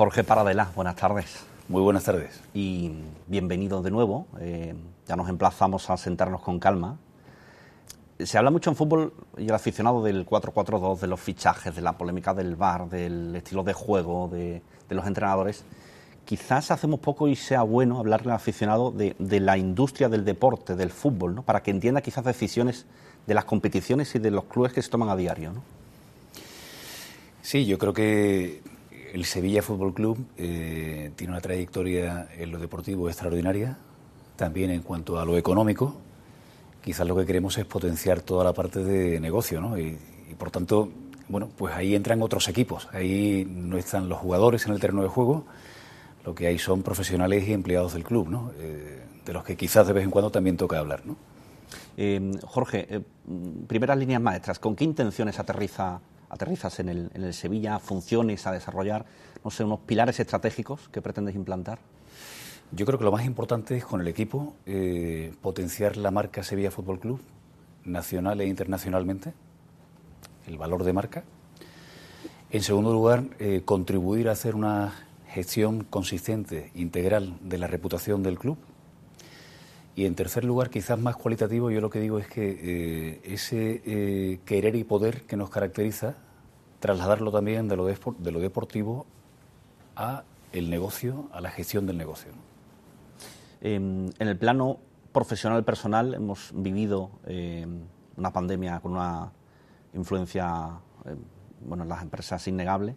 Jorge Paradelas, buenas tardes. Muy buenas tardes. Y bienvenidos de nuevo. Ya nos emplazamos a sentarnos con calma. Se habla mucho en fútbol y el aficionado del 4-4-2, de los fichajes, de la polémica del VAR, del estilo de juego, de los entrenadores. Quizás hacemos poco y sea bueno hablarle al aficionado de la industria del deporte, del fútbol, ¿no? Para que entienda quizás decisiones de las competiciones y de los clubes que se toman a diario, ¿no? Sí, yo creo que el Sevilla Fútbol Club tiene una trayectoria en lo deportivo extraordinaria, también en cuanto a lo económico. Quizás lo que queremos es potenciar toda la parte de negocio, ¿no? Y por tanto, bueno, pues ahí entran otros equipos. Ahí no están los jugadores en el terreno de juego. Lo que hay son profesionales y empleados del club, ¿no? De los que quizás de vez en cuando también toca hablar, ¿no? Jorge, primeras líneas maestras. ¿Con qué intenciones aterrizas en el Sevilla? ¿Funciones a desarrollar? No sé, unos pilares estratégicos que pretendes implantar. Yo creo que lo más importante es con el equipo potenciar la marca Sevilla Fútbol Club, nacional e internacionalmente, el valor de marca. En segundo lugar, contribuir a hacer una gestión consistente, integral de la reputación del club. Y en tercer lugar, quizás más cualitativo, yo lo que digo es que ese querer y poder que nos caracteriza, trasladarlo también de lo deportivo a el negocio, a la gestión del negocio, ¿no? En el plano profesional personal hemos vivido una pandemia con una influencia en las empresas innegable.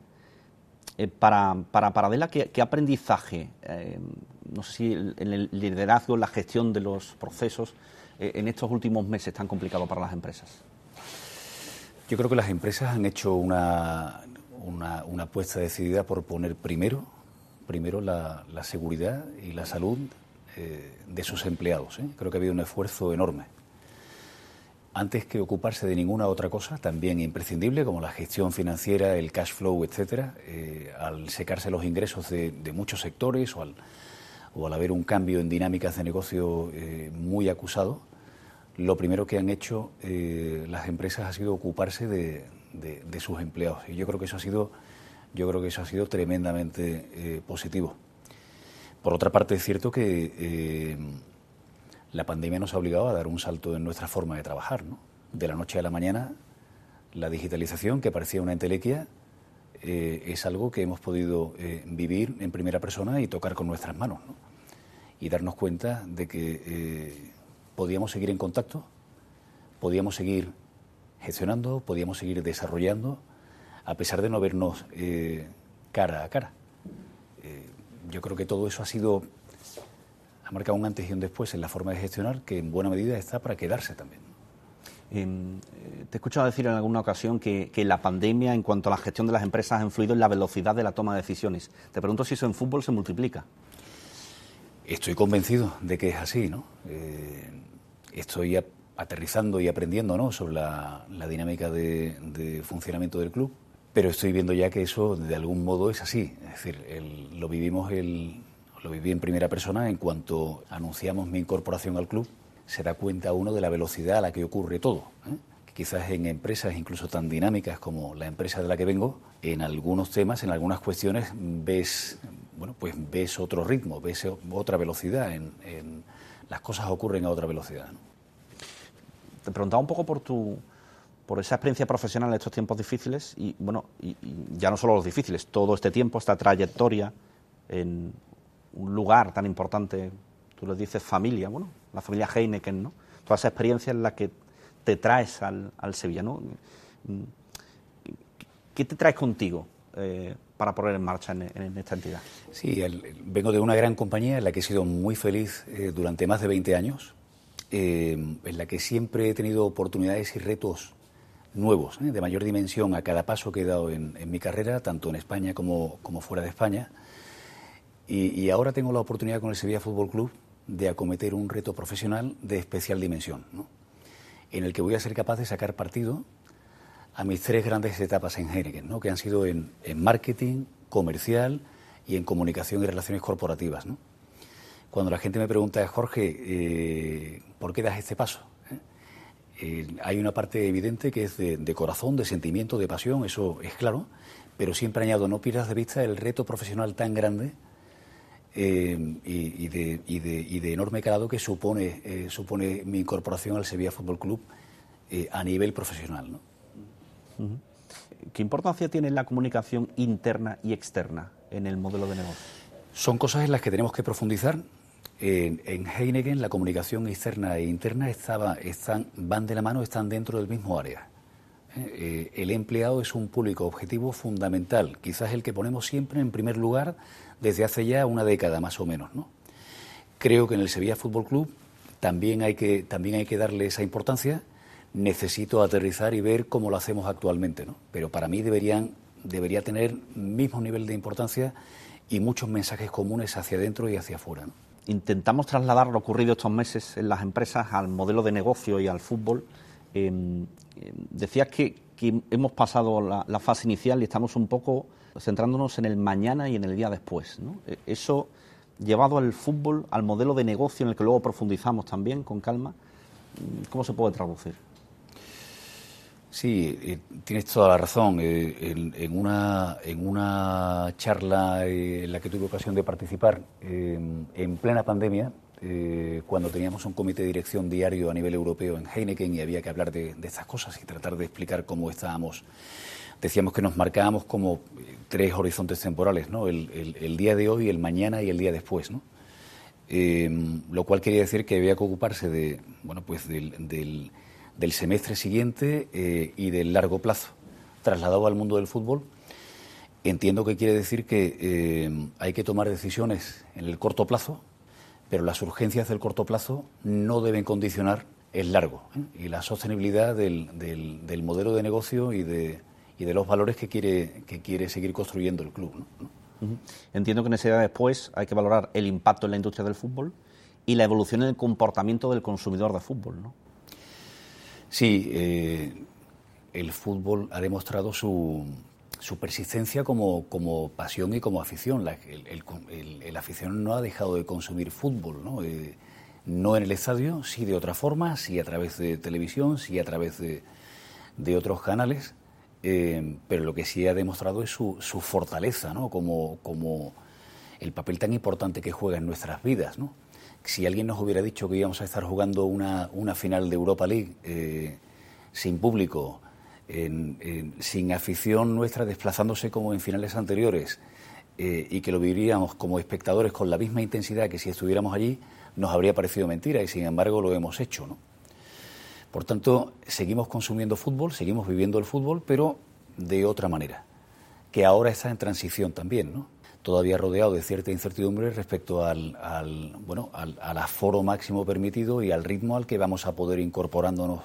Para Paradela, ¿qué aprendizaje, no sé si el liderazgo, la gestión de los procesos en estos últimos meses tan complicado para las empresas? Yo creo que las empresas han hecho una apuesta decidida por poner primero la seguridad y la salud de sus empleados, ¿eh? Creo que ha habido un esfuerzo enorme. Antes que ocuparse de ninguna otra cosa, también imprescindible, como la gestión financiera, el cash flow, etcétera, al secarse los ingresos de muchos sectores o al haber un cambio en dinámicas de negocio muy acusado, lo primero que han hecho las empresas ha sido ocuparse de sus empleados. Y yo creo que eso ha sido, tremendamente positivo. Por otra parte, es cierto que la pandemia nos ha obligado a dar un salto en nuestra forma de trabajar, ¿no? De la noche a la mañana, la digitalización, que parecía una entelequia, es algo que hemos podido vivir en primera persona y tocar con nuestras manos, ¿no? Y darnos cuenta de que podíamos seguir en contacto, podíamos seguir gestionando, podíamos seguir desarrollando, a pesar de no vernos cara a cara. Yo creo que todo eso ha marcado un antes y un después en la forma de gestionar, que en buena medida está para quedarse también. Te he escuchado decir en alguna ocasión que la pandemia, en cuanto a la gestión de las empresas, ha influido en la velocidad de la toma de decisiones. Te pregunto si eso en fútbol se multiplica. Estoy convencido de que es así, ¿no? Estoy aterrizando y aprendiendo, ¿no?, sobre la dinámica de funcionamiento del club, pero estoy viendo ya que eso de algún modo es así. Es decir, lo viví en primera persona. En cuanto anunciamos mi incorporación al club, se da cuenta uno de la velocidad a la que ocurre todo, ¿eh? Quizás en empresas incluso tan dinámicas como la empresa de la que vengo, en algunos temas, en algunas cuestiones, ves otro ritmo, ves otra velocidad, las cosas ocurren a otra velocidad, ¿no? Te preguntaba un poco por esa experiencia profesional en estos tiempos difíciles y ya no solo los difíciles, todo este tiempo, esta trayectoria en un lugar tan importante, tú lo dices, familia, la familia Heineken, ¿no? Toda esa experiencia en la que te traes al Sevilla, ¿no? ¿Qué te traes contigo para poner en marcha en esta entidad? Sí, vengo de una gran compañía en la que he sido muy feliz durante más de 20 años, en la que siempre he tenido oportunidades y retos nuevos, de mayor dimensión a cada paso que he dado en mi carrera, tanto en España como fuera de España. Y ahora tengo la oportunidad con el Sevilla Fútbol Club de acometer un reto profesional de especial dimensión, ¿no?, en el que voy a ser capaz de sacar partido a mis tres grandes etapas en Heineken, ¿no?, que han sido en marketing, comercial y en comunicación y relaciones corporativas, ¿no? Cuando la gente me pregunta, Jorge, ¿por qué das este paso? Hay una parte evidente que es de corazón, de sentimiento, de pasión, eso es claro, pero siempre añado, no pierdas de vista el reto profesional tan grande y de enorme calado que supone mi incorporación al Sevilla Fútbol Club a nivel profesional, ¿no? ¿Qué importancia tiene la comunicación interna y externa en el modelo de negocio? Son cosas en las que tenemos que profundizar. En Heineken la comunicación externa e interna van de la mano, están dentro del mismo área. El empleado es un público objetivo fundamental, quizás el que ponemos siempre en primer lugar desde hace ya una década más o menos, ¿no? Creo que en el Sevilla Fútbol Club también hay que darle esa importancia. Necesito aterrizar y ver cómo lo hacemos actualmente, ¿no? Pero para mí debería tener mismo nivel de importancia y muchos mensajes comunes hacia adentro y hacia afuera, ¿no? Intentamos trasladar lo ocurrido estos meses en las empresas al modelo de negocio y al fútbol. Decías que hemos pasado la fase inicial y estamos un poco centrándonos en el mañana y en el día después, ¿no? Eso llevado al fútbol, al modelo de negocio en el que luego profundizamos también con calma, ¿cómo se puede traducir? Sí, tienes toda la razón. En una charla en la que tuve ocasión de participar en plena pandemia, cuando teníamos un comité de dirección diario a nivel europeo en Heineken y había que hablar de estas cosas y tratar de explicar cómo estábamos, decíamos que nos marcábamos como tres horizontes temporales, ¿no? El día de hoy, el mañana y el día después, ¿no? Lo cual quería decir que había que ocuparse del semestre siguiente y del largo plazo. Trasladado al mundo del fútbol, entiendo que quiere decir que hay que tomar decisiones en el corto plazo, pero las urgencias del corto plazo no deben condicionar el largo, ¿eh? Y la sostenibilidad del modelo de negocio y de los valores que quiere seguir construyendo el club, ¿no? Uh-huh. Entiendo que en ese día después hay que valorar el impacto en la industria del fútbol y la evolución en el comportamiento del consumidor de fútbol, ¿no? Sí, el fútbol ha demostrado su persistencia como pasión y como afición. El aficionado no ha dejado de consumir fútbol, ¿no? No en el estadio, sí de otra forma, sí a través de televisión, sí a través de otros canales, pero lo que sí ha demostrado es su fortaleza, ¿no? Como el papel tan importante que juega en nuestras vidas, ¿no? Si alguien nos hubiera dicho que íbamos a estar jugando una final de Europa League sin público, sin afición nuestra desplazándose como en finales anteriores y que lo viviríamos como espectadores con la misma intensidad que si estuviéramos allí, nos habría parecido mentira y sin embargo lo hemos hecho, ¿no? Por tanto, seguimos consumiendo fútbol, seguimos viviendo el fútbol, pero de otra manera, que ahora está en transición también, ¿no? Todavía rodeado de cierta incertidumbre respecto al aforo máximo permitido y al ritmo al que vamos a poder incorporándonos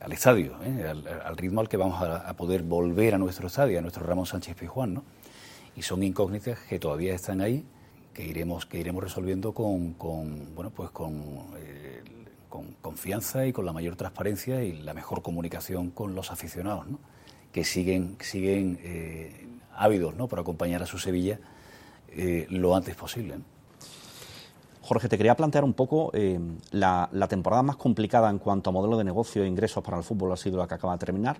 al estadio, ¿eh? al ritmo al que vamos a poder volver a nuestro estadio, a nuestro Ramón Sánchez Pijuán, ¿no? Y son incógnitas que todavía están ahí, que iremos resolviendo con confianza y con la mayor transparencia y la mejor comunicación con los aficionados, ¿no? Que siguen ávidos, ¿no?, para acompañar a su Sevilla lo antes posible, ¿no? Jorge, te quería plantear un poco la temporada más complicada en cuanto a modelo de negocio e ingresos para el fútbol ha sido la que acaba de terminar,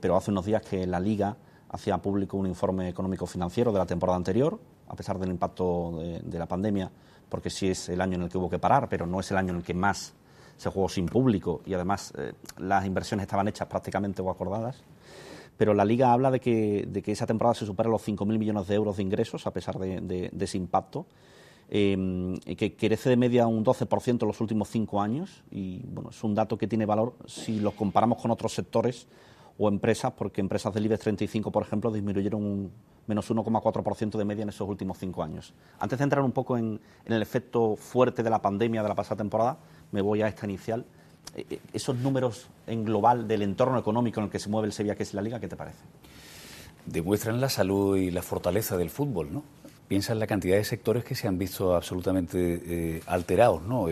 pero hace unos días que la Liga hacía público un informe económico-financiero de la temporada anterior, a pesar del impacto de la pandemia, porque sí es el año en el que hubo que parar, pero no es el año en el que más se jugó sin público y además las inversiones estaban hechas prácticamente o acordadas. Pero la Liga habla de que esa temporada se supera los 5.000 millones de euros de ingresos, a pesar de ese impacto, que crece de media un 12% en los últimos 5 años, y bueno, es un dato que tiene valor si los comparamos con otros sectores o empresas, porque empresas del IBEX 35, por ejemplo, disminuyeron un menos 1,4% de media en esos últimos 5 años. Antes de entrar un poco en el efecto fuerte de la pandemia de la pasada temporada, me voy a esta inicial. Esos números en global del entorno económico en el que se mueve el Sevilla, que es la Liga, ¿qué te parece? Demuestran la salud y la fortaleza del fútbol, ¿no? Piensa en la cantidad de sectores que se han visto absolutamente alterados, ¿no?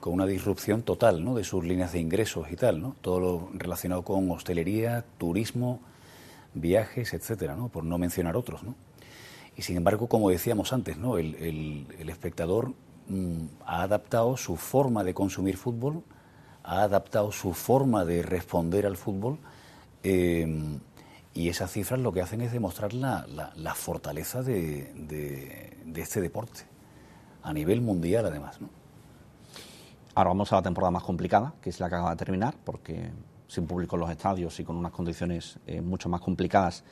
Con una disrupción total, ¿no?, de sus líneas de ingresos y tal, ¿no? Todo lo relacionado con hostelería, turismo, viajes, etcétera, ¿no?, por no mencionar otros, ¿no? Y sin embargo, como decíamos antes, ¿no?, el espectador ha adaptado su forma de consumir fútbol ha adaptado su forma de responder al fútbol, y esas cifras lo que hacen es demostrar la fortaleza de este deporte, a nivel mundial además, ¿no? Ahora vamos a la temporada más complicada, que es la que acaba de terminar, porque sin público en los estadios y con unas condiciones mucho más complicadas,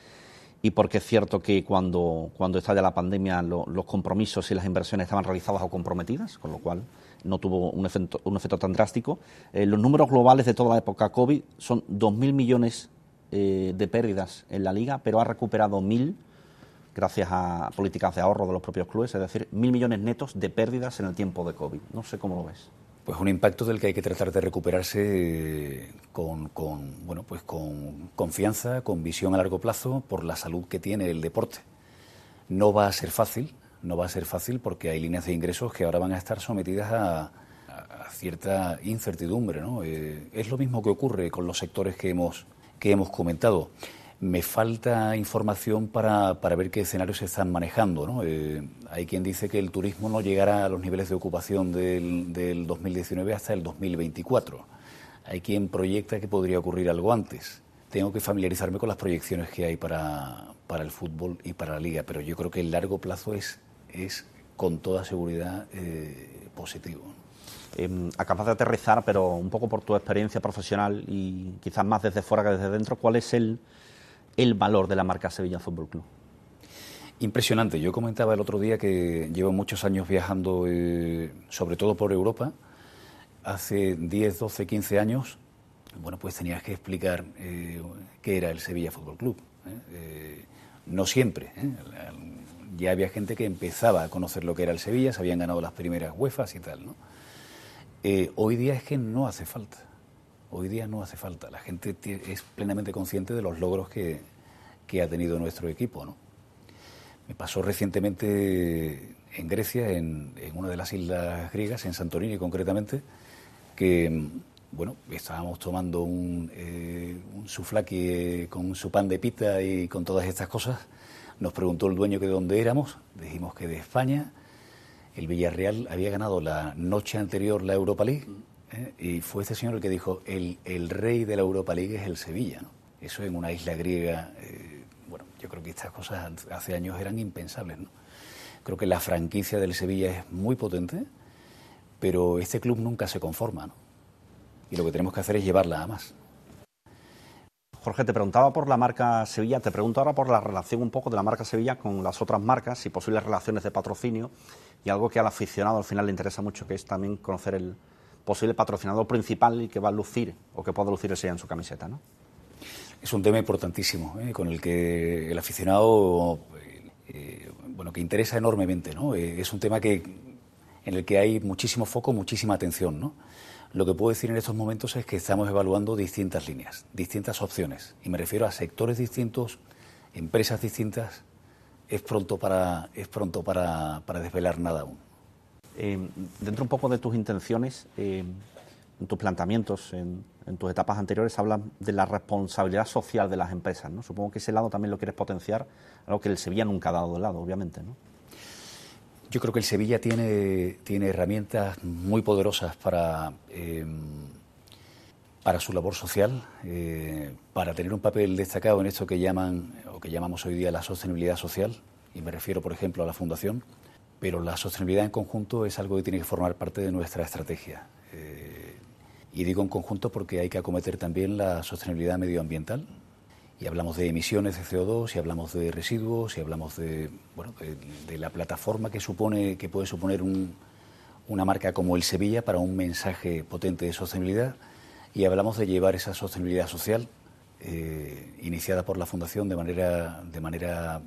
y porque es cierto que cuando estalla la pandemia los compromisos y las inversiones estaban realizadas o comprometidas, con lo cual no tuvo un efecto tan drástico. Los números globales de toda la época COVID son 2.000 millones de pérdidas en la Liga, pero ha recuperado 1.000 gracias a políticas de ahorro de los propios clubes, es decir, 1.000 millones netos de pérdidas en el tiempo de COVID. No sé cómo lo ves. Pues un impacto del que hay que tratar de recuperarse con confianza, con visión a largo plazo, por la salud que tiene el deporte. No va a ser fácil, porque hay líneas de ingresos que ahora van a estar sometidas a cierta incertidumbre, ¿no? Es lo mismo que ocurre con los sectores que hemos comentado. Me falta información para ver qué escenarios se están manejando, ¿no? Hay quien dice que el turismo no llegará a los niveles de ocupación del 2019 hasta el 2024. Hay quien proyecta que podría ocurrir algo antes. Tengo que familiarizarme con las proyecciones que hay para el fútbol y para la Liga, pero yo creo que el largo plazo es con toda seguridad positivo. Acabas de aterrizar, pero un poco por tu experiencia profesional y quizás más desde fuera que desde dentro, ¿cuál es el valor de la marca Sevilla Fútbol Club? Impresionante. Yo comentaba el otro día que llevo muchos años viajando, sobre todo por Europa. Hace 10, 12, 15 años, bueno, pues tenías que explicar qué era el Sevilla Fútbol Club. No siempre. Ya había gente que empezaba a conocer lo que era el Sevilla, se habían ganado las primeras UEFAs y tal, ¿no? Hoy día es que no hace falta. Hoy día no hace falta. La gente es plenamente consciente de los logros que ha tenido nuestro equipo, ¿no? Me pasó recientemente en Grecia, en una de las islas griegas, en Santorini concretamente, que bueno, estábamos tomando un souvlaki con su pan de pita y con todas estas cosas. Nos preguntó el dueño que de dónde éramos, dijimos que de España. El Villarreal había ganado la noche anterior la Europa League, y fue este señor el que dijo, el rey de la Europa League es el Sevilla, ¿no? Eso en una isla griega, bueno, yo creo que estas cosas hace años eran impensables, ¿no? Creo que la franquicia del Sevilla es muy potente, pero este club nunca se conforma, ¿no? Y lo que tenemos que hacer es llevarla a más. Jorge, te preguntaba por la marca Sevilla, te pregunto ahora por la relación un poco de la marca Sevilla con las otras marcas y posibles relaciones de patrocinio, y algo que al aficionado al final le interesa mucho, que es también conocer el posible patrocinador principal y que va a lucir o que pueda lucir ese en su camiseta, ¿no? Es un tema importantísimo, con el que el aficionado, que interesa enormemente, ¿no? Es un tema en el que hay muchísimo foco, muchísima atención, ¿no? Lo que puedo decir en estos momentos es que estamos evaluando distintas líneas, distintas opciones, y me refiero a sectores distintos, empresas distintas. Es pronto para desvelar nada aún. Dentro un poco de tus intenciones, en tus planteamientos, en tus etapas anteriores, hablas de la responsabilidad social de las empresas, ¿no? Supongo que ese lado también lo quieres potenciar, algo que el Sevilla nunca ha dado de lado, obviamente, ¿no? Yo creo que el Sevilla tiene herramientas muy poderosas para su labor social, para tener un papel destacado en esto que llaman o que llamamos hoy día la sostenibilidad social, y me refiero, por ejemplo, a la Fundación. Pero la sostenibilidad en conjunto es algo que tiene que formar parte de nuestra estrategia. Y digo en conjunto porque hay que acometer también la sostenibilidad medioambiental. Y hablamos de emisiones de CO2, y hablamos de residuos, y hablamos de la plataforma que puede suponer una marca como el Sevilla para un mensaje potente de sostenibilidad. Y hablamos de llevar esa sostenibilidad social, iniciada por la Fundación de manera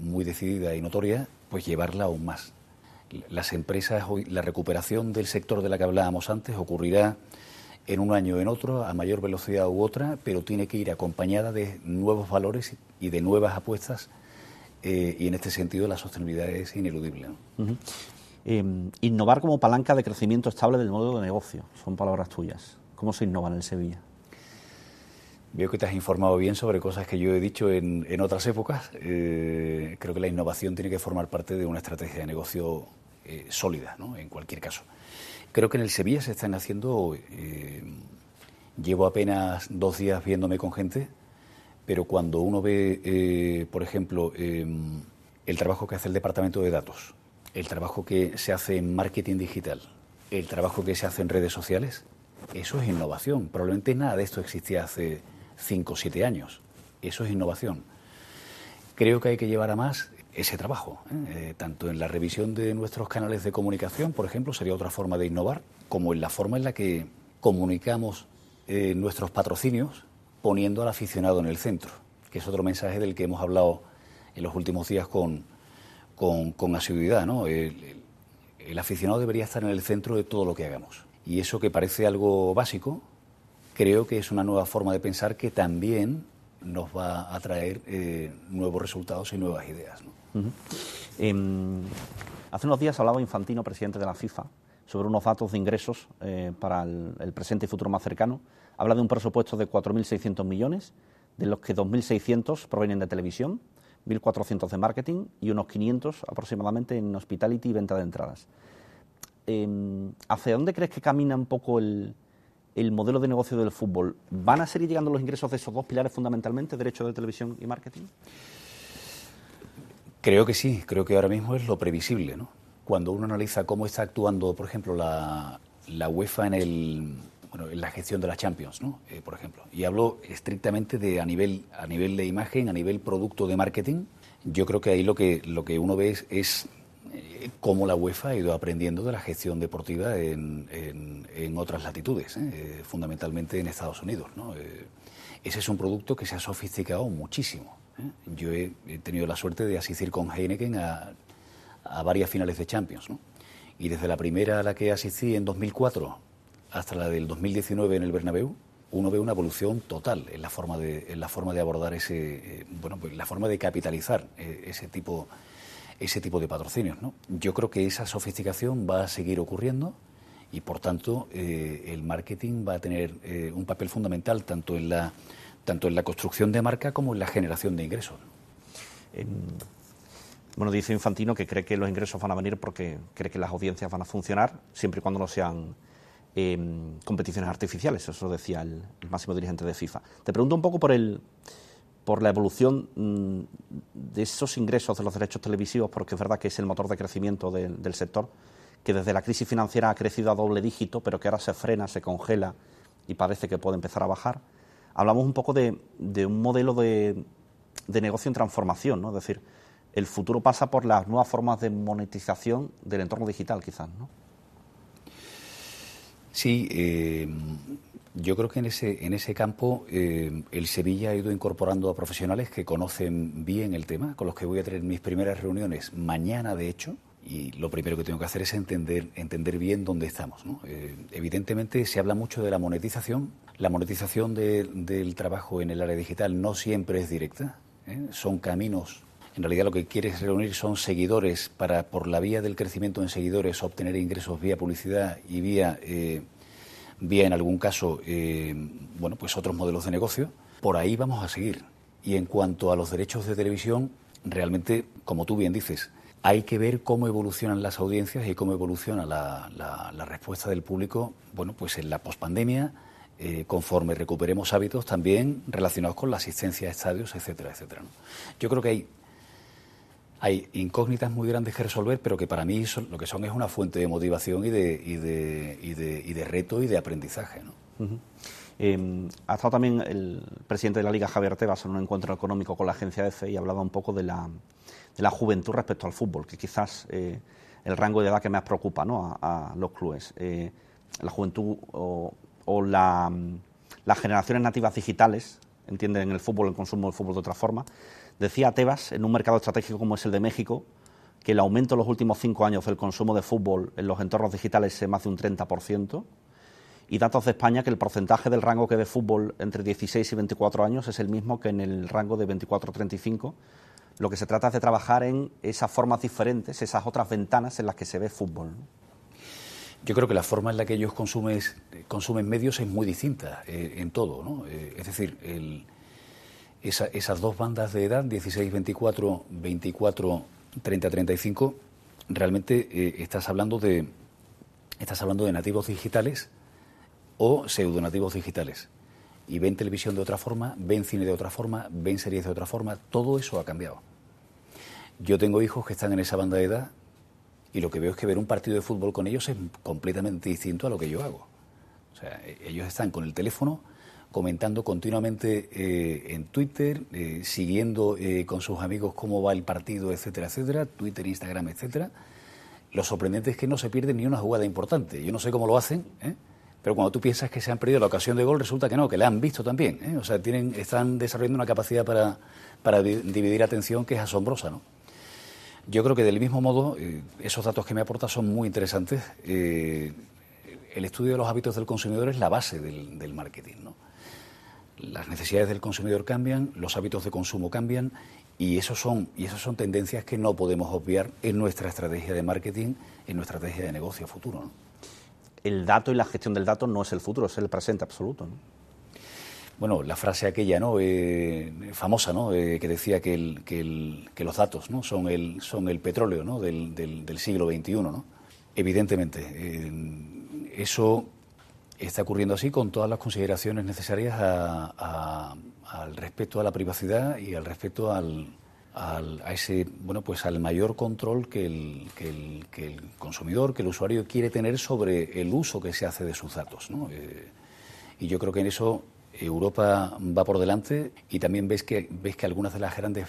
muy decidida y notoria, pues llevarla aún más. Las empresas, la recuperación del sector de la que hablábamos antes ocurrirá en un año o en otro, a mayor velocidad u otra, pero tiene que ir acompañada de nuevos valores y de nuevas apuestas, y en este sentido la sostenibilidad es ineludible, ¿no? Uh-huh. Innovar como palanca de crecimiento estable del modelo de negocio, son palabras tuyas. ¿Cómo se innova en el Sevilla? Veo que te has informado bien sobre cosas que yo he dicho en otras épocas. Creo que la innovación tiene que formar parte de una estrategia de negocio sólida, ¿no? En cualquier caso. Creo que en el Sevilla se están haciendo... llevo apenas 2 días viéndome con gente, pero cuando uno ve, por ejemplo, el trabajo que hace el departamento de datos, el trabajo que se hace en marketing digital, el trabajo que se hace en redes sociales, eso es innovación. Probablemente nada de esto existía hace 5 o 7 años. Eso es innovación. Creo que hay que llevar a más ese trabajo, tanto en la revisión de nuestros canales de comunicación, por ejemplo, sería otra forma de innovar, como en la forma en la que comunicamos nuestros patrocinios, poniendo al aficionado en el centro, que es otro mensaje del que hemos hablado en los últimos días con asiduidad, ¿no? El aficionado debería estar en el centro de todo lo que hagamos. Y eso, que parece algo básico, creo que es una nueva forma de pensar que también nos va a traer nuevos resultados y nuevas ideas, ¿no? Uh-huh. Hace unos días hablaba Infantino, presidente de la FIFA, sobre unos datos de ingresos para el presente y futuro más cercano. Habla de un presupuesto de 4.600 millones, de los que 2.600 provienen de televisión, 1.400 de marketing y unos 500 aproximadamente en hospitality y venta de entradas. ¿Hacia dónde crees que camina un poco el modelo de negocio del fútbol? ¿Van a seguir llegando los ingresos de esos dos pilares fundamentalmente, derechos de televisión y marketing? Creo que sí, creo que ahora mismo es lo previsible, ¿no? Cuando uno analiza cómo está actuando, por ejemplo, la UEFA en la gestión de la Champions, ¿no? Por ejemplo, y hablo estrictamente de a nivel de imagen, a nivel producto de marketing, yo creo que ahí lo que uno ve es cómo la UEFA ha ido aprendiendo de la gestión deportiva en otras latitudes, fundamentalmente en Estados Unidos, ¿no? Ese es un producto que se ha sofisticado muchísimo, ¿eh? Yo he tenido la suerte de asistir con Heineken a varias finales de Champions, ¿no? Y desde la primera a la que asistí en 2004... hasta la del 2019 en el Bernabéu, uno ve una evolución total en la forma de abordar ese, pues la forma de capitalizar ese tipo de patrocinios, ¿no? Yo creo que esa sofisticación va a seguir ocurriendo y, por tanto, el marketing va a tener un papel fundamental tanto en la construcción de marca como en la generación de ingresos. Bueno, dice Infantino que cree que los ingresos van a venir porque cree que las audiencias van a funcionar siempre y cuando no sean competiciones artificiales, eso decía el máximo dirigente de FIFA. Te pregunto un poco por la evolución de esos ingresos de los derechos televisivos, porque es verdad que es el motor de crecimiento del sector, que desde la crisis financiera ha crecido a doble dígito, pero que ahora se frena, se congela y parece que puede empezar a bajar. Hablamos un poco de un modelo de negocio en transformación, ¿no? Es decir, el futuro pasa por las nuevas formas de monetización del entorno digital, quizás, ¿no? Sí, yo creo que en ese campo el Sevilla ha ido incorporando a profesionales que conocen bien el tema, con los que voy a tener mis primeras reuniones mañana, de hecho, y lo primero que tengo que hacer es entender bien dónde estamos, ¿no? Evidentemente se habla mucho de la monetización. La monetización del trabajo en el área digital no siempre es directa, ¿eh? Son caminos. En realidad lo que quieres reunir son seguidores para, por la vía del crecimiento en seguidores, obtener ingresos vía publicidad y vía en algún caso, pues otros modelos de negocio. Por ahí vamos a seguir. Y en cuanto a los derechos de televisión, realmente, como tú bien dices, hay que ver cómo evolucionan las audiencias y cómo evoluciona la respuesta del público, pues en la pospandemia, conforme recuperemos hábitos también relacionados con la asistencia a estadios, etcétera, etcétera, ¿no? Yo creo que hay incógnitas muy grandes que resolver, pero que para mí lo que son es una fuente de motivación y de reto y de aprendizaje, ¿no? Uh-huh. Ha estado también el presidente de la Liga, Javier Tebas, en un encuentro económico con la agencia EFE y hablaba un poco de la juventud respecto al fútbol, que quizás el rango de edad que más preocupa, ¿no?, a los clubes. La juventud o las generaciones nativas digitales entienden el fútbol, el consumo del fútbol de otra forma. Decía Tebas, en un mercado estratégico como es el de México, que el aumento en los últimos 5 años del consumo de fútbol en los entornos digitales es más de un 30%, y datos de España que el porcentaje del rango que ve fútbol entre 16 y 24 años es el mismo que en el rango de 24 a 35. Lo que se trata es de trabajar en esas formas diferentes, esas otras ventanas en las que se ve fútbol, ¿no? Yo creo que la forma en la que ellos consumen medios es muy distinta en todo, ¿no? Es decir, esas dos bandas de edad, 16-24, 24-30-35, realmente estás hablando de estás hablando de nativos digitales o pseudonativos digitales. Y ven televisión de otra forma, ven cine de otra forma, ven series de otra forma, todo eso ha cambiado. Yo tengo hijos que están en esa banda de edad y lo que veo es que ver un partido de fútbol con ellos es completamente distinto a lo que yo hago. O sea, ellos están con el teléfono comentando continuamente en Twitter, siguiendo con sus amigos cómo va el partido, etcétera, etcétera, Twitter, Instagram, etcétera. Lo sorprendente es que no se pierde ni una jugada importante. Yo no sé cómo lo hacen, ¿eh? Pero cuando tú piensas que se han perdido la ocasión de gol, resulta que no, que la han visto también, ¿eh? O sea, están desarrollando una capacidad para dividir atención que es asombrosa, ¿no? Yo creo que del mismo modo, esos datos que me aportas son muy interesantes. El estudio de los hábitos del consumidor es la base del marketing, ¿no? Las necesidades del consumidor cambian, los hábitos de consumo cambian y esos son tendencias que no podemos obviar en nuestra estrategia de marketing, en nuestra estrategia de negocio futuro, ¿no? El dato y la gestión del dato no es el futuro, es el presente absoluto, ¿no? Bueno, la frase aquella, ¿no? Famosa, ¿no? Que decía que los datos, ¿no? son el petróleo, ¿no? del siglo XXI, ¿no? Evidentemente, eso está ocurriendo así con todas las consideraciones necesarias al respeto a la privacidad y al respeto al mayor control que el consumidor, que el usuario quiere tener sobre el uso que se hace de sus datos, ¿no? Y yo creo que en eso Europa va por delante y también ves que algunas de las grandes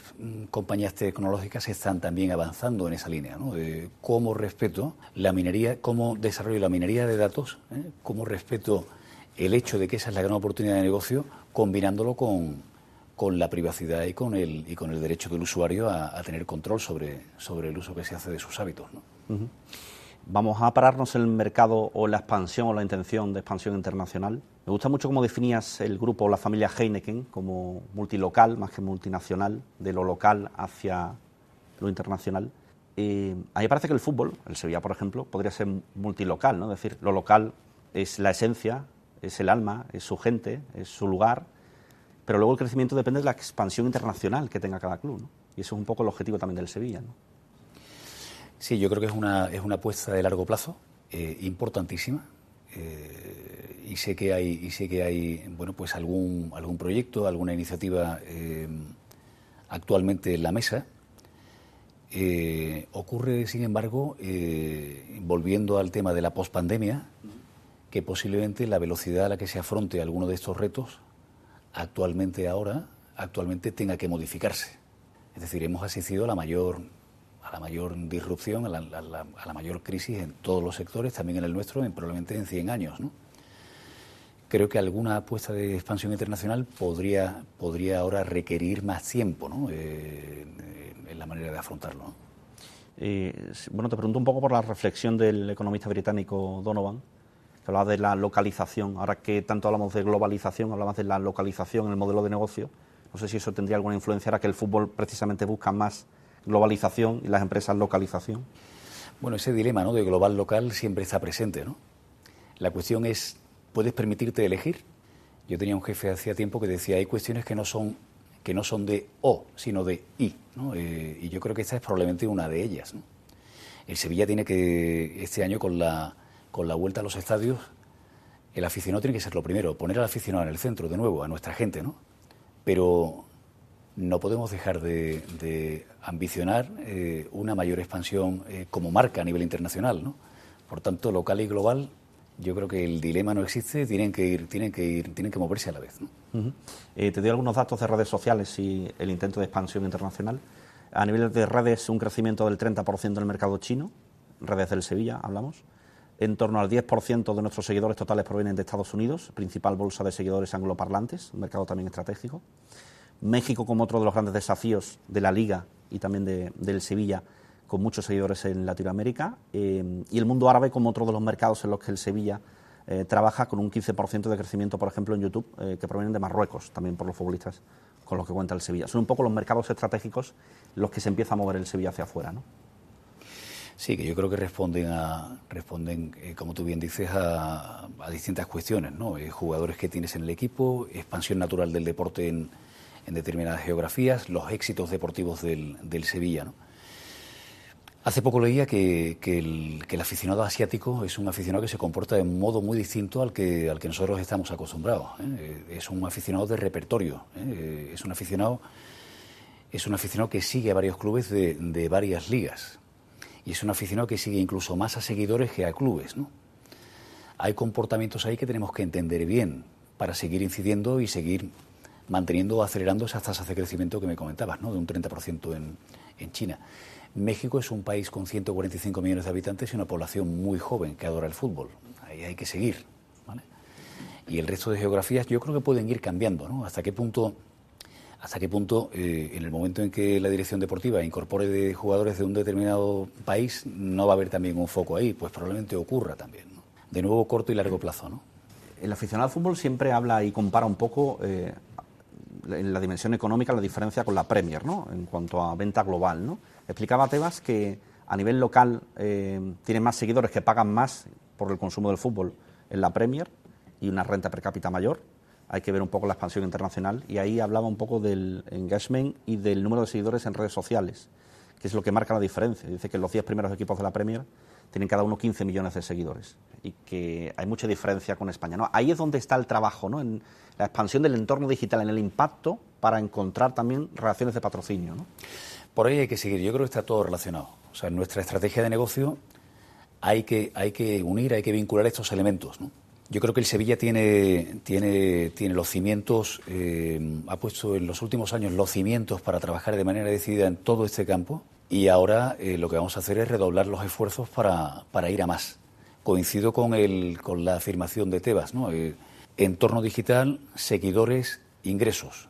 compañías tecnológicas están también avanzando en esa línea, ¿no? Cómo respeto la minería, cómo desarrollo la minería de datos, ¿eh? Cómo respeto el hecho de que esa es la gran oportunidad de negocio, combinándolo con la privacidad y con el derecho del usuario a tener control sobre el uso que se hace de sus hábitos, ¿no? Uh-huh. Vamos a pararnos en el mercado o en la expansión o la intención de expansión internacional. Me gusta mucho cómo definías el grupo o la familia Heineken como multilocal, más que multinacional, de lo local hacia lo internacional. A mí me parece que el fútbol, el Sevilla por ejemplo, podría ser multilocal, ¿no? Es decir, lo local es la esencia, es el alma, es su gente, es su lugar. Pero luego el crecimiento depende de la expansión internacional que tenga cada club, ¿no? Y eso es un poco el objetivo también del Sevilla, ¿no? Sí, yo creo que es una apuesta de largo plazo, importantísima. Y sé que hay algún proyecto, alguna iniciativa actualmente en la mesa. Ocurre, sin embargo, volviendo al tema de la pospandemia, que posiblemente la velocidad a la que se afronte alguno de estos retos actualmente tenga que modificarse. Es decir, hemos asistido a la mayor disrupción, a la mayor crisis en todos los sectores, también en el nuestro, probablemente en 100 años, ¿no? Creo que alguna apuesta de expansión internacional podría ahora requerir más tiempo, ¿no? En la manera de afrontarlo, ¿no? Te pregunto un poco por la reflexión del economista británico Donovan, que hablaba de la localización. Ahora que tanto hablamos de globalización, hablamos de la localización en el modelo de negocio. No sé si eso tendría alguna influencia ahora que el fútbol precisamente busca más globalización y las empresas localización. Bueno, ese dilema, ¿no?, de global-local siempre está presente, ¿no? La cuestión es, ¿puedes permitirte elegir? Yo tenía un jefe hacía tiempo que decía, hay cuestiones que no son de O, sino de I, ¿no? Y yo creo que esta es probablemente una de ellas, ¿no? El Sevilla tiene que, este año con la vuelta a los estadios, el aficionado tiene que ser lo primero, poner al aficionado en el centro de nuevo, a nuestra gente, ¿no? Pero no podemos dejar de ambicionar una mayor expansión como marca a nivel internacional, ¿no? Por tanto, local y global, yo creo que el dilema no existe, tienen que moverse a la vez, ¿no? Uh-huh. Te doy algunos datos de redes sociales y el intento de expansión internacional. A nivel de redes, un crecimiento del 30% del mercado chino, redes del Sevilla, hablamos. En torno al 10% de nuestros seguidores totales provienen de Estados Unidos, principal bolsa de seguidores angloparlantes, un mercado también estratégico. México como otro de los grandes desafíos de la Liga y también del Sevilla, con muchos seguidores en Latinoamérica. Y el mundo árabe como otro de los mercados en los que el Sevilla trabaja, con un 15% de crecimiento, por ejemplo, en YouTube, que provienen de Marruecos, también por los futbolistas con los que cuenta el Sevilla. Son un poco los mercados estratégicos los que se empieza a mover el Sevilla hacia afuera, ¿no? Sí, que yo creo que responden, como tú bien dices, a distintas cuestiones, ¿no? Jugadores que tienes en el equipo, expansión natural del deporte en determinadas geografías, los éxitos deportivos del Sevilla, ¿no? Hace poco leía que el aficionado asiático es un aficionado que se comporta de modo muy distinto al que nosotros estamos acostumbrados, ¿eh? Es un aficionado de repertorio, ¿eh? Es un aficionado que sigue a varios clubes de varias ligas, y es un aficionado que sigue incluso más a seguidores que a clubes, ¿no? Hay comportamientos ahí que tenemos que entender bien para seguir incidiendo y seguir manteniendo o acelerando esas tasas de crecimiento que me comentabas, ¿no? De un 30% en China. México es un país con 145 millones de habitantes y una población muy joven que adora el fútbol. Ahí hay que seguir, ¿vale? Y el resto de geografías yo creo que pueden ir cambiando, ¿no? Hasta qué punto en el momento en que la dirección deportiva incorpore de jugadores de un determinado país, no va a haber también un foco ahí, pues probablemente ocurra también, ¿no? De nuevo, corto y largo plazo, ¿no? El aficionado al fútbol siempre habla y compara un poco en la dimensión económica la diferencia con la Premier, ¿no? En cuanto a venta global, ¿no? Explicaba Tebas que a nivel local tienen más seguidores que pagan más por el consumo del fútbol en la Premier y una renta per cápita mayor. Hay que ver un poco la expansión internacional, y ahí hablaba un poco del engagement y del número de seguidores en redes sociales, que es lo que marca la diferencia. Dice que los 10 primeros equipos de la Premier tienen cada uno 15 millones de seguidores y que hay mucha diferencia con España, ¿no? Ahí es donde está el trabajo, ¿no? En la expansión del entorno digital, en el impacto para encontrar también relaciones de patrocinio, ¿no? Por ahí hay que seguir. Yo creo que está todo relacionado. O sea, en nuestra estrategia de negocio hay que vincular estos elementos, ¿no? Yo creo que el Sevilla tiene los cimientos, ha puesto en los últimos años los cimientos para trabajar de manera decidida en todo este campo, y ahora lo que vamos a hacer es redoblar los esfuerzos para ir a más. Coincido con la afirmación de Tebas, ¿no? Entorno digital, seguidores, ingresos.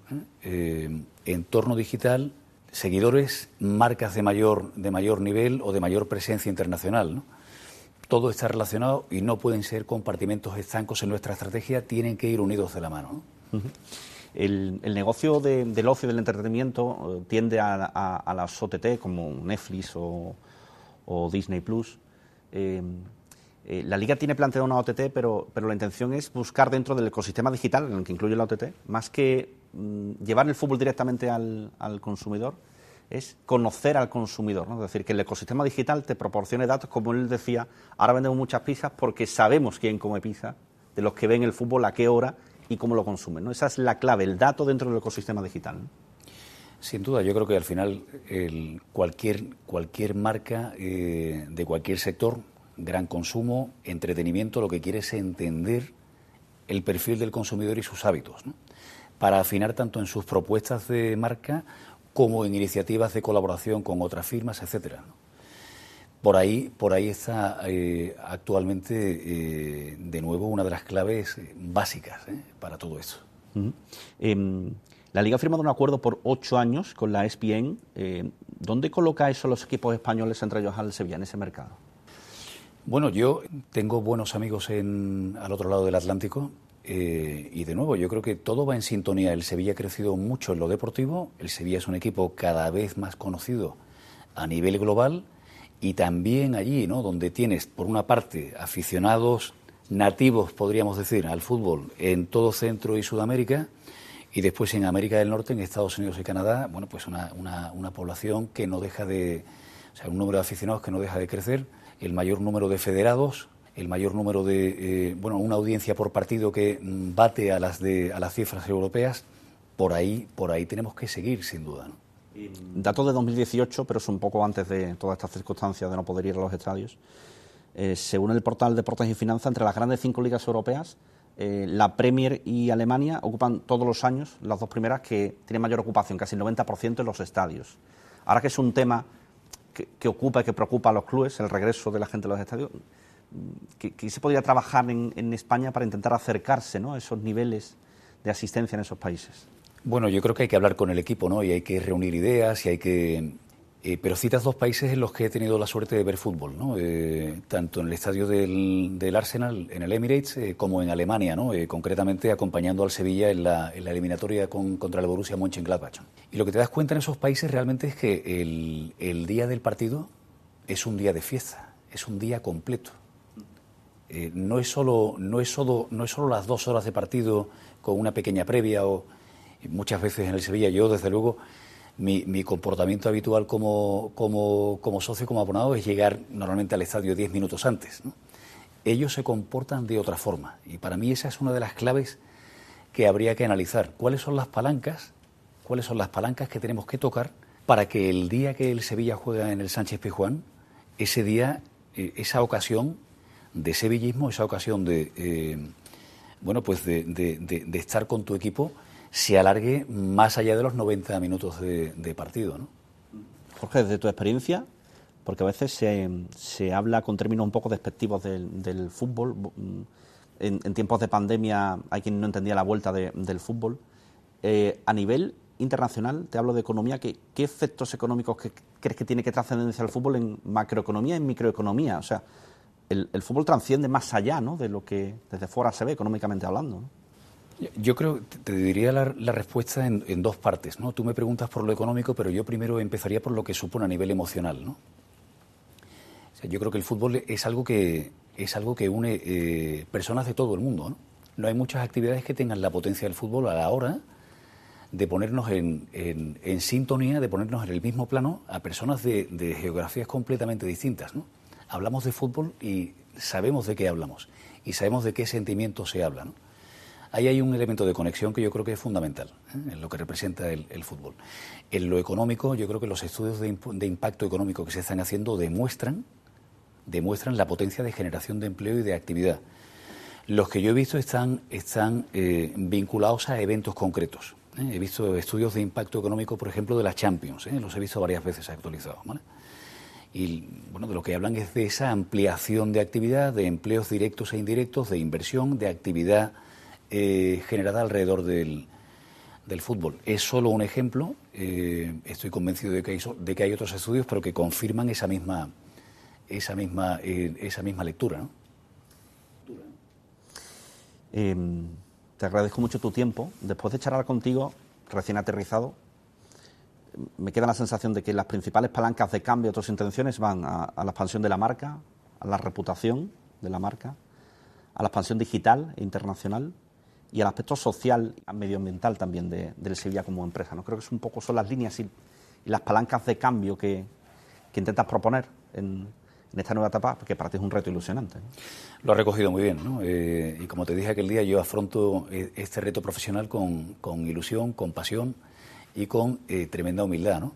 Entorno digital, seguidores, marcas de mayor nivel o de mayor presencia internacional, ¿no? Todo está relacionado y no pueden ser compartimentos estancos en nuestra estrategia, tienen que ir unidos de la mano, ¿no? El negocio del ocio y del entretenimiento tiende a las OTT como Netflix o Disney Plus. La Liga tiene planteada una OTT, pero la intención es buscar dentro del ecosistema digital, en el que incluye la OTT, más que llevar el fútbol directamente al consumidor, es conocer al consumidor, ¿no? Es decir, que el ecosistema digital te proporcione datos, como él decía, ahora vendemos muchas pizzas porque sabemos quién come pizza, de los que ven el fútbol, a qué hora y cómo lo consumen, ¿no? Esa es la clave, el dato dentro del ecosistema digital, ¿no? Sin duda, yo creo que al final cualquier marca de cualquier sector, gran consumo, entretenimiento, lo que quiere es entender el perfil del consumidor y sus hábitos, ¿no? Para afinar tanto en sus propuestas de marca como en iniciativas de colaboración con otras firmas, etcétera, ¿no? Por ahí está actualmente, de nuevo, una de las claves básicas para todo esto. Uh-huh. La Liga ha firmado un acuerdo por 8 años con la ESPN. ¿Dónde coloca eso los equipos españoles, entre ellos al Sevilla, en ese mercado? Bueno, yo tengo buenos amigos al otro lado del Atlántico. Y de nuevo, yo creo que todo va en sintonía. El Sevilla ha crecido mucho en lo deportivo. El Sevilla es un equipo cada vez más conocido a nivel global, y también allí, ¿no? Donde tienes, por una parte, aficionados nativos, podríamos decir, al fútbol en todo Centro y Sudamérica, y después en América del Norte, en Estados Unidos y Canadá, bueno, pues una población que no deja de... O sea, un número de aficionados que no deja de crecer, el mayor número de federados, el mayor número de... una audiencia por partido que bate a las cifras europeas. Por ahí tenemos que seguir, sin duda, ¿no? Datos de 2018, pero es un poco antes de todas estas circunstancias de no poder ir a los estadios. Según el portal Deportes y Finanzas, entre las grandes 5 ligas europeas, la Premier y Alemania ocupan todos los años las 2 primeras que tienen mayor ocupación, casi el 90% en los estadios. Ahora que es un tema que ocupa y que preocupa a los clubes, el regreso de la gente a los estadios, que se podría trabajar en España para intentar acercarse, ¿no?, a esos niveles de asistencia en esos países. Bueno, yo creo que hay que hablar con el equipo, ¿no? Y hay que reunir ideas y hay que... pero citas 2 países en los que he tenido la suerte de ver fútbol, ¿no? Tanto en el estadio del Arsenal, en el Emirates, como en Alemania, ¿no? Concretamente acompañando al Sevilla en la eliminatoria contra el Borussia Mönchengladbach. Y lo que te das cuenta en esos países realmente es que el día del partido es un día de fiesta, es un día completo. No es solo las 2 horas de partido con una pequeña previa o... Muchas veces en el Sevilla, yo desde luego Mi comportamiento habitual como socio, como abonado, es llegar normalmente al estadio 10 minutos antes, ¿no? Ellos se comportan de otra forma, y para mí esa es una de las claves que habría que analizar. ¿Cuáles son las palancas que tenemos que tocar para que el día que el Sevilla juega en el Sánchez Pijuán, ese día, esa ocasión de sevillismo, esa ocasión de estar con tu equipo, se alargue más allá de los 90 minutos de partido, ¿no? Jorge, desde tu experiencia, porque a veces se habla con términos un poco despectivos del fútbol. En tiempos de pandemia hay quien no entendía la vuelta del fútbol. A nivel internacional, te hablo de economía, ¿qué efectos económicos crees que tiene que trascendencia el fútbol en macroeconomía y en microeconomía? O sea, el fútbol transciende más allá, ¿no?, de lo que desde fuera se ve económicamente hablando, ¿no? Yo creo, te diría la respuesta en dos partes, ¿no? Tú me preguntas por lo económico, pero yo primero empezaría por lo que supone a nivel emocional, ¿no? O sea, yo creo que el fútbol es algo que une personas de todo el mundo, ¿no? No hay muchas actividades que tengan la potencia del fútbol a la hora de ponernos en sintonía, de ponernos en el mismo plano a personas de geografías completamente distintas, ¿no? Hablamos de fútbol y sabemos de qué hablamos y sabemos de qué sentimiento se habla, ¿no? Ahí hay un elemento de conexión que yo creo que es fundamental, ¿eh?, en lo que representa el fútbol. En lo económico, yo creo que los estudios de impacto económico que se están haciendo demuestran la potencia de generación de empleo y de actividad. Los que yo he visto están vinculados a eventos concretos, ¿eh? He visto estudios de impacto económico, por ejemplo, de la Champions, ¿eh? Los he visto varias veces actualizados, ¿vale? Y bueno, de lo que hablan es de esa ampliación de actividad, de empleos directos e indirectos, de inversión, de actividad generada alrededor del fútbol. Es solo un ejemplo, estoy convencido de que hay otros estudios, pero que confirman esa misma lectura, ¿no? Te agradezco mucho tu tiempo. Después de charlar contigo, recién aterrizado, me queda la sensación de que las principales palancas de cambio de tus intenciones van a la expansión de la marca, a la reputación de la marca, a la expansión digital e internacional, y al aspecto social y medioambiental también del Sevilla como empresa, ¿no? Creo que es un poco son las líneas y las palancas de cambio que intentas proponer en esta nueva etapa, porque para ti es un reto ilusionante, ¿no? Lo has recogido muy bien, ¿no? Y como te dije aquel día, yo afronto este reto profesional con ilusión, con pasión y con tremenda humildad, ¿no?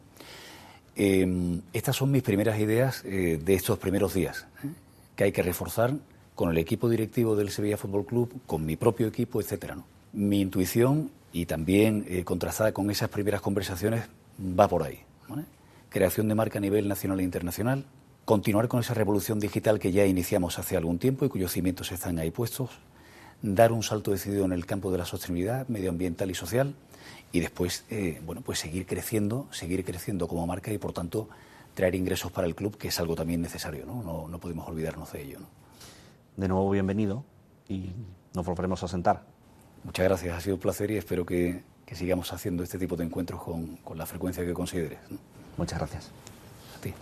Estas son mis primeras ideas de estos primeros días, ¿eh?, que hay que reforzar con el equipo directivo del Sevilla Fútbol Club, con mi propio equipo, etcétera, ¿no? Mi intuición, y también contrastada con esas primeras conversaciones, va por ahí, ¿vale? Creación de marca a nivel nacional e internacional, continuar con esa revolución digital que ya iniciamos hace algún tiempo y cuyos cimientos están ahí puestos, dar un salto decidido en el campo de la sostenibilidad medioambiental y social, y después pues seguir creciendo como marca y, por tanto, traer ingresos para el club, que es algo también necesario, ¿no? No podemos olvidarnos de ello, ¿no? De nuevo, bienvenido, y nos volveremos a sentar. Muchas gracias, ha sido un placer y espero que sigamos haciendo este tipo de encuentros con la frecuencia que consideres, ¿no? Muchas gracias. A ti.